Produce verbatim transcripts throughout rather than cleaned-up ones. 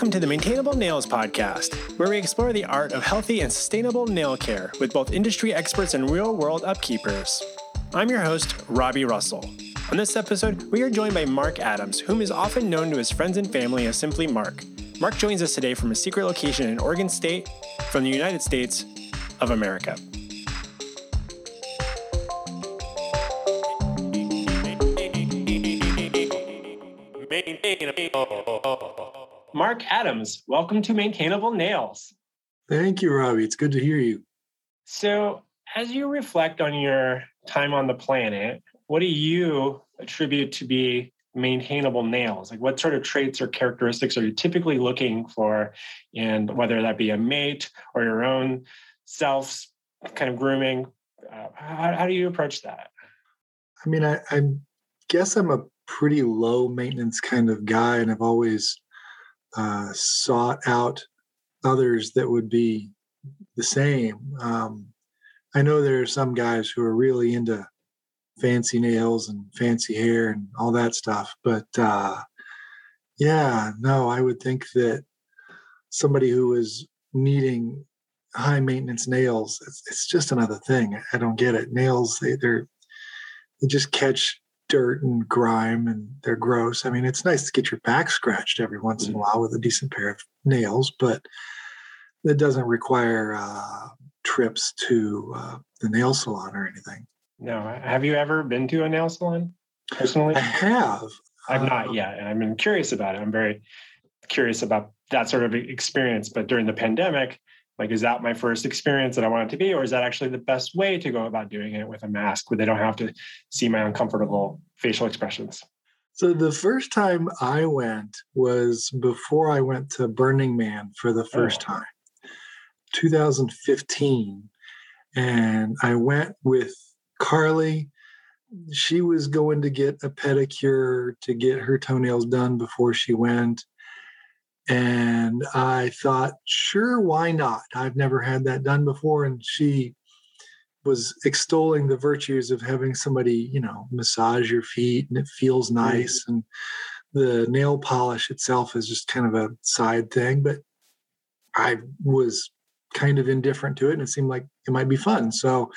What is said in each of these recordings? welcome to the Maintainable Nails podcast, where we explore the art of healthy and sustainable nail care with both industry experts and real-world upkeepers. I'm your host, Robbie Russell. On this episode, we are joined by Mark Adams, whom is often known to his friends and family as simply Mark. Mark joins us today from a secret location in Oregon State, from the United States of America. Mark Adams, welcome to Maintainable Nails. Thank you, Robbie. It's good to hear you. So, as you reflect on your time on the planet, what do you attribute to be maintainable nails? Like, what sort of traits or characteristics are you typically looking for, and whether that be a mate or your own self kind of grooming? Uh, how, how do you approach that? I mean, I, I guess I'm a pretty low maintenance kind of guy, and I've always uh, sought out others that would be the same. Um, I know there are some guys who are really into fancy nails and fancy hair and all that stuff, but uh, yeah, no, I would think that somebody who is needing high maintenance nails, it's, it's just another thing. I don't get it. Nails, they they're, they just catch dirt and grime and they're gross. I mean, it's nice to get your back scratched every once in a while with a decent pair of nails, but it doesn't require uh, trips to uh, the nail salon or anything. No. Have you ever been to a nail salon personally? I have. I've um, not yet. And I've been curious about it. I'm very curious about that sort of experience. But during the pandemic, like, is that my first experience that I want it to be? Or is that actually the best way to go about doing it, with a mask where they don't have to see my uncomfortable facial expressions? So the first time I went was before I went to Burning Man for the first oh. time, two thousand fifteen. And I went with Carly. She was going to get a pedicure to get her toenails done before she went. And I thought, sure, why not? I've never had that done before. And she was extolling the virtues of having somebody, you know, massage your feet, and it feels nice. Mm-hmm. And the nail polish itself is just kind of a side thing. But I was kind of indifferent to it, and it seemed like it might be fun. So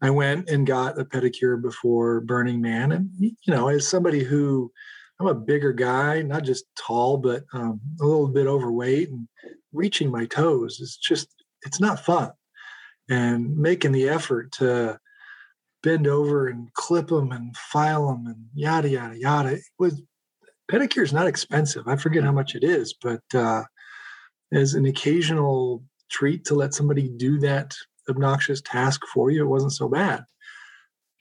I went and got a pedicure before Burning Man. And, you know, as somebody who, I'm a bigger guy, not just tall, but um, a little bit overweight, and reaching my toes is just, it's not fun. And making the effort to bend over and clip them and file them and yada, yada, yada. It was, pedicure is not expensive. I forget how much it is, but uh, as an occasional treat to let somebody do that obnoxious task for you, it wasn't so bad.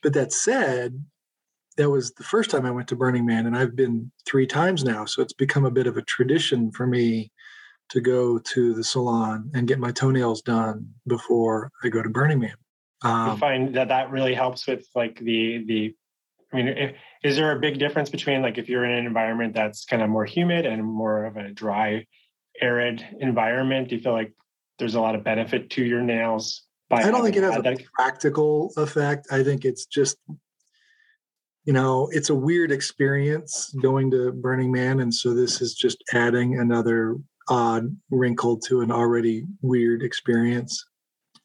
But that said, that was the first time I went to Burning Man, and I've been three times now. So it's become a bit of a tradition for me to go to the salon and get my toenails done before I go to Burning Man. Um, I find that that really helps with, like, the, the, I mean, if, is there a big difference between, like, if you're in an environment that's kind of more humid and more of a dry, arid environment, do you feel like there's a lot of benefit to your nails? By I don't think it has a that? practical effect. I think it's just, you know, it's a weird experience going to Burning Man. And so this is just adding another odd wrinkle to an already weird experience.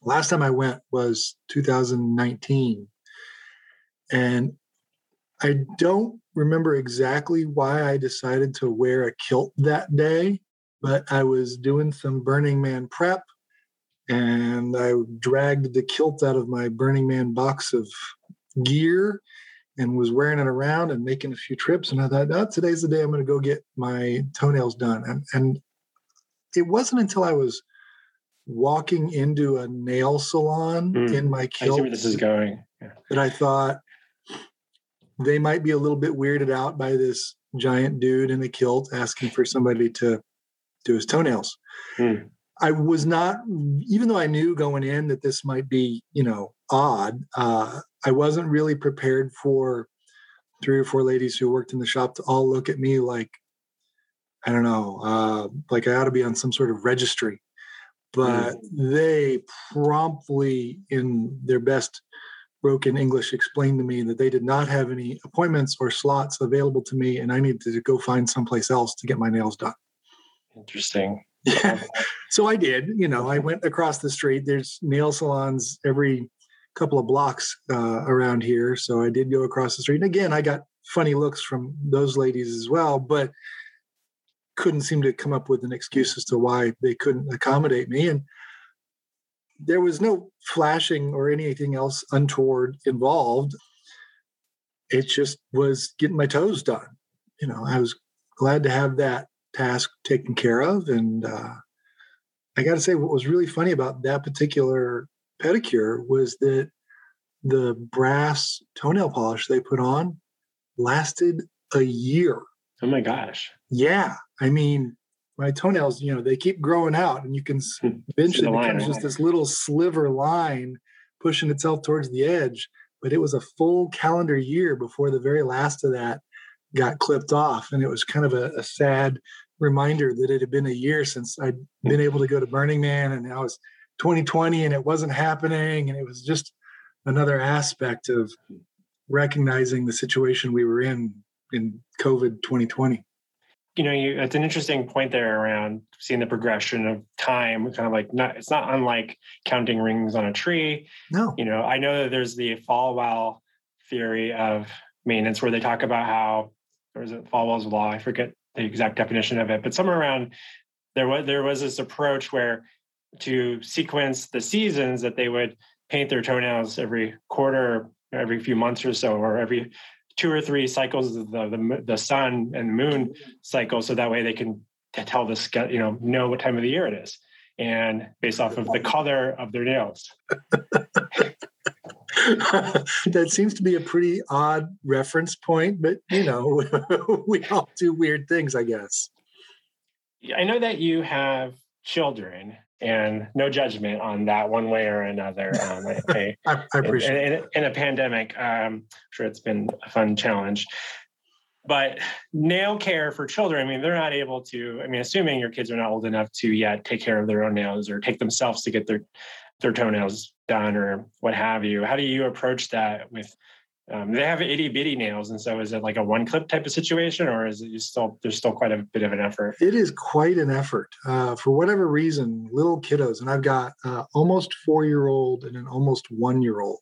Last time I went was two thousand nineteen. And I don't remember exactly why I decided to wear a kilt that day, but I was doing some Burning Man prep, and I dragged the kilt out of my Burning Man box of gear and was wearing it around and making a few trips. And I thought, oh, today's the day I'm going to go get my toenails done. And, and it wasn't until I was walking into a nail salon mm. in my kilt, I see where this is going. Yeah. That I thought they might be a little bit weirded out by this giant dude in a kilt asking for somebody to do his toenails. Mm. I was not, even though I knew going in that this might be, you know, odd, uh, I wasn't really prepared for three or four ladies who worked in the shop to all look at me like, I don't know, uh, like I ought to be on some sort of registry. But mm. they promptly, in their best broken English, explained to me that they did not have any appointments or slots available to me, and I needed to go find someplace else to get my nails done. Interesting. Yeah. So I did, you know, I went across the street. There's nail salons every couple of blocks uh, around here. So I did go across the street. And again, I got funny looks from those ladies as well, but couldn't seem to come up with an excuse as to why they couldn't accommodate me. And there was no flashing or anything else untoward involved. It just was getting my toes done. You know, I was glad to have that task taken care of. And uh, I got to say, what was really funny about that particular pedicure was that the brass toenail polish they put on lasted a year. Oh my gosh. Yeah. I mean, my toenails, you know, they keep growing out and you can eventually become just this little sliver line pushing itself towards the edge. But it was a full calendar year before the very last of that got clipped off. And it was kind of a, a sad reminder that it had been a year since I'd been able to go to Burning Man, and now it's twenty twenty and it wasn't happening. And it was just another aspect of recognizing the situation we were in in COVID twenty twenty. You know, you, it's an interesting point there around seeing the progression of time, kind of like, not, it's not unlike counting rings on a tree. No. You know, I know that there's the Falwell theory of maintenance where they talk about how, or is it Falwell's law? I forget the exact definition of it, but somewhere around there was, there was this approach where to sequence the seasons that they would paint their toenails every quarter, every few months or so, or every two or three cycles of the, the the sun and moon cycle, so that way they can tell the sky, you know, know what time of the year it is, and based off of the color of their nails. That seems to be a pretty odd reference point, but you know, we all do weird things, I guess. I know that you have children, and no judgment on that one way or another. Um, I, I, I appreciate in, in, in a pandemic. Um, I'm sure it's been a fun challenge, but nail care for children. I mean, they're not able to, I mean, assuming your kids are not old enough to yet take care of their own nails or take themselves to get their, their toenails done or what have you. How do you approach that with, um, they have itty bitty nails. And so is it like a one clip type of situation, or is it you still, there's still quite a bit of an effort? It is quite an effort. Uh, for whatever reason, little kiddos, and I've got uh, almost four-year-old and an almost one-year-old.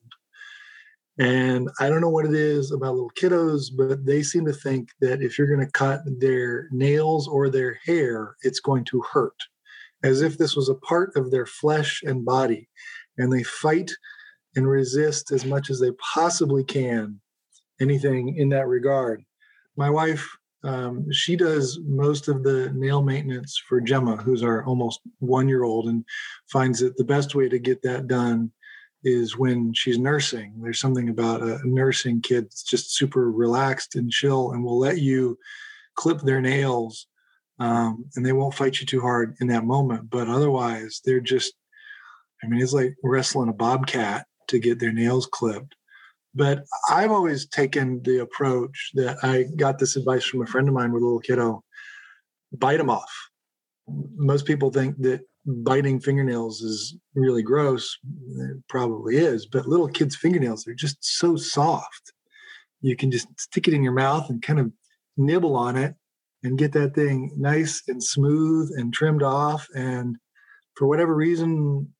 And I don't know what it is about little kiddos, but they seem to think that if you're going to cut their nails or their hair, it's going to hurt, as if this was a part of their flesh and body. And they fight and resist as much as they possibly can anything in that regard. My wife, um, she does most of the nail maintenance for Gemma, who's our almost one-year-old, and finds that the best way to get that done is when she's nursing. There's something about a nursing kid that's just super relaxed and chill and will let you clip their nails, um, and they won't fight you too hard in that moment. But otherwise, they're just, I mean, it's like wrestling a bobcat to get their nails clipped. But I've always taken the approach that I got this advice from a friend of mine with a little kiddo: bite them off. Most people think that biting fingernails is really gross. It probably is, but little kids' fingernails are just so soft. You can just stick it in your mouth and kind of nibble on it and get that thing nice and smooth and trimmed off. And for whatever reason,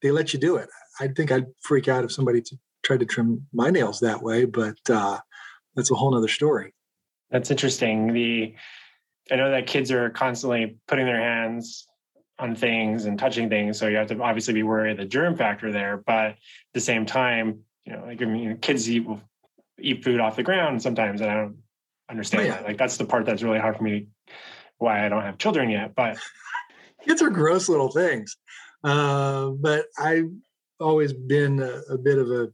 they let you do it. I think I'd freak out if somebody t- tried to trim my nails that way, but uh, that's a whole nother story. That's interesting. The I know that kids are constantly putting their hands on things and touching things, so you have to obviously be worried of the germ factor there. But at the same time, you know, like I mean, kids eat eat food off the ground sometimes, and I don't understand oh, yeah. that. Like that's the part that's really hard for me. Why I don't have children yet, but kids are gross little things. Uh, but I've always been a, a bit of a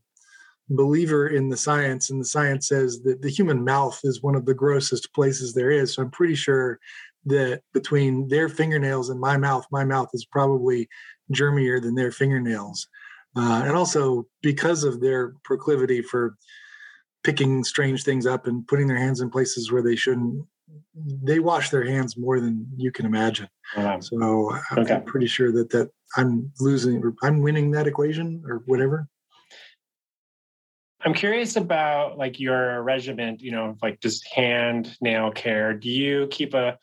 believer in the science, and the science says that the human mouth is one of the grossest places there is. So I'm pretty sure that between their fingernails and my mouth, my mouth is probably germier than their fingernails. Uh, and also because of their proclivity for picking strange things up and putting their hands in places where they shouldn't, they wash their hands more than you can imagine. Um, so I'm okay. pretty sure that, that I'm losing, or I'm winning that equation or whatever. I'm curious about like your regimen, you know, like just hand nail care. Do you keep a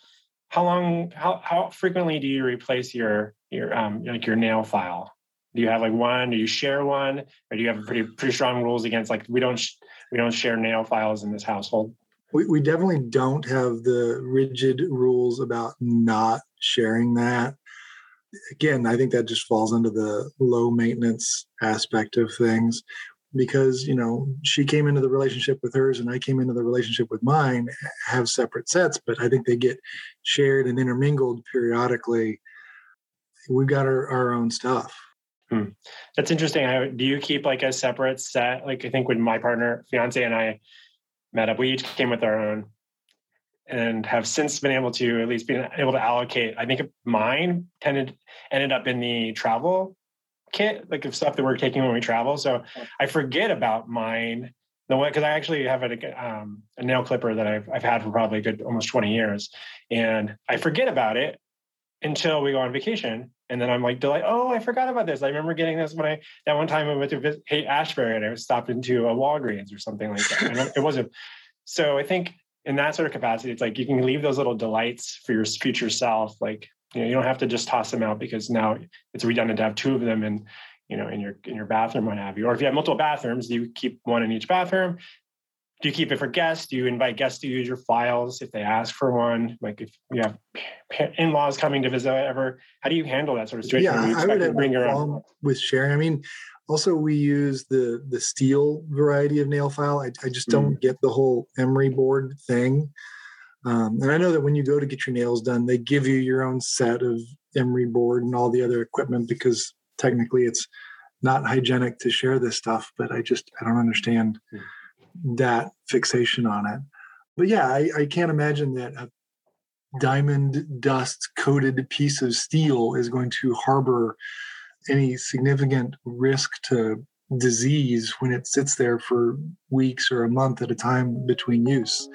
How long, how, how frequently do you replace your, your, um, like your nail file? Do you have like one, do you share one, or do you have pretty, pretty strong rules against like, we don't, sh- we don't share nail files in this household? We, we definitely don't have the rigid rules about not sharing that. Again, I think that just falls under the low maintenance aspect of things, because, you know, she came into the relationship with hers and I came into the relationship with mine, have separate sets, but I think they get shared and intermingled periodically. We've got our, our own stuff. Hmm. That's interesting. I, do you keep like a separate set? Like I think when my partner, fiance, and I met up, we each came with our own and have since been able to at least been able to allocate. I think mine tended ended up in the travel kit, like the stuff that we're taking when we travel. So I forget about mine, the one, because I actually have a, um, a nail clipper that I've I've had for probably a good almost twenty years, and I forget about it until we go on vacation, and then I'm like, delighted, oh, I forgot about this. I remember getting this when I that one time I went to visit Haight Ashbury and I stopped into a Walgreens or something like that. And it wasn't. So I think. In that sort of capacity, it's like you can leave those little delights for your future self. Like, you know, you don't have to just toss them out because now it's redundant to have two of them in, you know, in your in your bathroom, what have you. Or if you have multiple bathrooms, do you keep one in each bathroom? Do you keep it for guests? Do you invite guests to use your files if they ask for one? Like if you have in-laws coming to visit, ever, how do you handle that sort of situation? Yeah, I would have bring your own with sharing. I mean, also we use the the steel variety of nail file. I, I just don't mm. get the whole emery board thing. Um, and I know that when you go to get your nails done, they give you your own set of emery board and all the other equipment because technically it's not hygienic to share this stuff. But I just, I don't understand mm. that fixation on it. But yeah, I, I can't imagine that a diamond dust coated piece of steel is going to harbor any significant risk to disease when it sits there for weeks or a month at a time between use.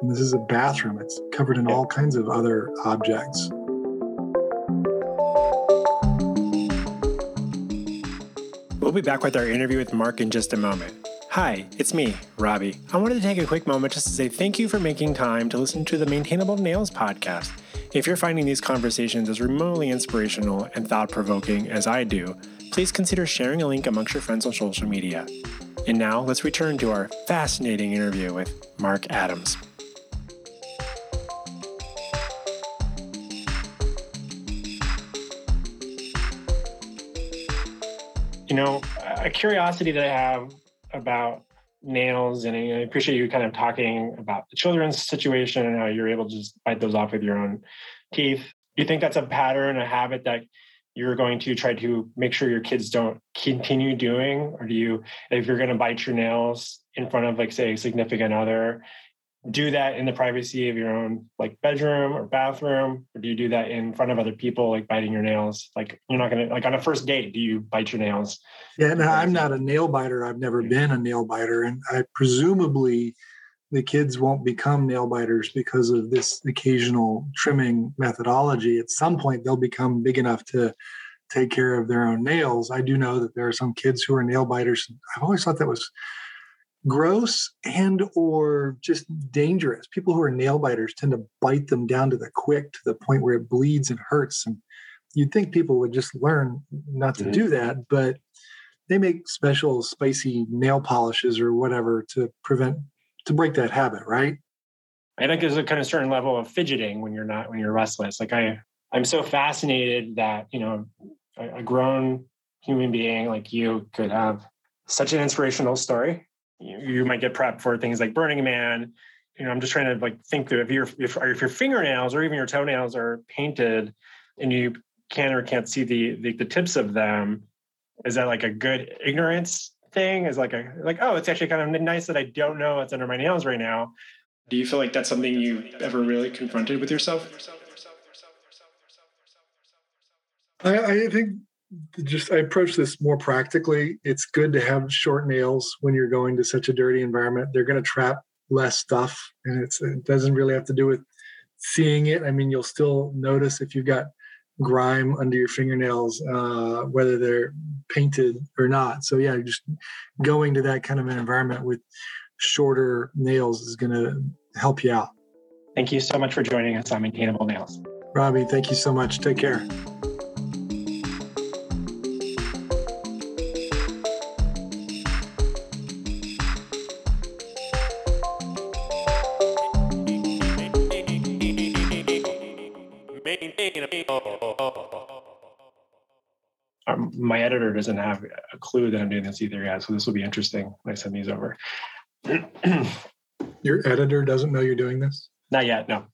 And this is a bathroom. It's covered in all kinds of other objects. We'll be back with our interview with Mark in just a moment. Hi, it's me, Robbie. I wanted to take a quick moment just to say thank you for making time to listen to the Maintainable Nails podcast. If you're finding these conversations as remotely inspirational and thought-provoking as I do, please consider sharing a link amongst your friends on social media. And now let's return to our fascinating interview with Mark Adams. You know, a curiosity that I have about nails, and I appreciate you kind of talking about the children's situation and how you're able to just bite those off with your own teeth. Do you think that's a pattern, a habit that you're going to try to make sure your kids don't continue doing? Or do you, if you're going to bite your nails in front of like, say, a significant other, do that in the privacy of your own like bedroom or bathroom? Or do you do that in front of other people, like biting your nails? Like you're not going to, like on a first date, do you bite your nails? Yeah, no, I'm not a nail biter. I've never been a nail biter. And I presumably the kids won't become nail biters because of this occasional trimming methodology. At some point they'll become big enough to take care of their own nails. I do know that there are some kids who are nail biters. I've always thought that was gross and or just dangerous. People who are nail biters tend to bite them down to the quick, to the point where it bleeds and hurts. And you'd think people would just learn not to mm-hmm. do that, but they make special spicy nail polishes or whatever to prevent, to break that habit, right? I think there's a kind of certain level of fidgeting when you're not, when you're restless. Like I, I'm so fascinated that, you know, a, a grown human being like you could have such an inspirational story. You might get prepped for things like Burning Man. You know, I'm just trying to like think through if your if, if your fingernails or even your toenails are painted, and you can or can't see the, the the tips of them, is that like a good ignorance thing? Is like a like oh, it's actually kind of nice that I don't know what's under my nails right now. Do you feel like that's something you ever really confronted with yourself? I, I think. Just I approach this more practically. It's good to have short nails when you're going to such a dirty environment. They're going to trap less stuff, and it's, it doesn't really have to do with seeing it. I mean, you'll still notice if you've got grime under your fingernails, uh, whether they're painted or not. So yeah, just going to that kind of an environment with shorter nails is going to help you out. Thank you so much for joining us on Maintainable Nails. Robbie, thank you so much. Take care. My editor doesn't have a clue that I'm doing this either, guys. So this will be interesting when I send these over. Your editor doesn't know you're doing this? Not yet, no.